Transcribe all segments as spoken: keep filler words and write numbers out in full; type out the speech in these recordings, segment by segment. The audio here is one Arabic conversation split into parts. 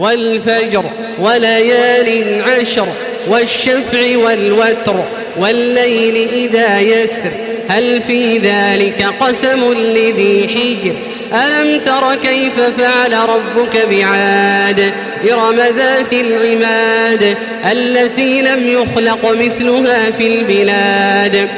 والفجر وليال عشر والشفع والوتر والليل إذا يسر هل في ذلك قسم لذي حجر ألم تر كيف فعل ربك بعاد إرم ذات العماد التي لم يخلق مثلها في البلاد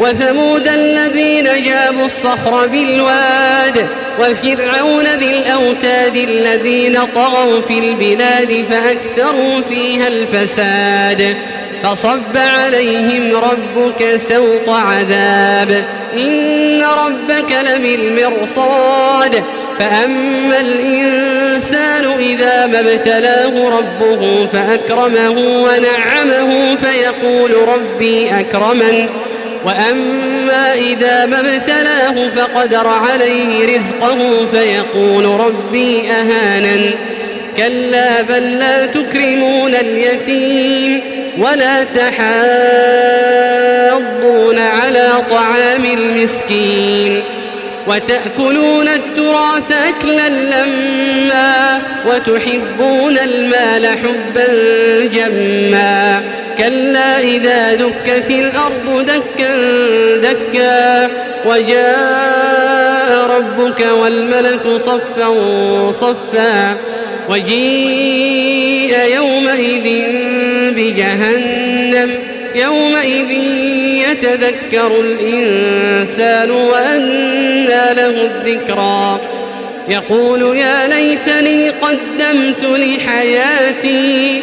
وثمود الذين جابوا الصخر بالواد وفرعون ذي الأوتاد الذين طغوا في البلاد فأكثروا فيها الفساد فصب عليهم ربك سوط عذاب إن ربك لبالمرصاد فأما الإنسان إذا ما ابتلاه ربه فأكرمه ونعمه فيقول ربي أكرمن وأما إذا ما ابتلاه فقدر عليه رزقه فيقول ربي أهانن كلا بل لا تكرمون اليتيم ولا تحاضون على طعام المسكين وتأكلون التراث أكلا لما وتحبون المال حبا جما كلا إذا دكت الأرض دكا دكا وجاء ربك والملك صفا صفا وجيء يومئذ بجهنم يومئذ يتذكر الإنسان وأنى له الذكرى يقول يا ليتني قدمت لحياتي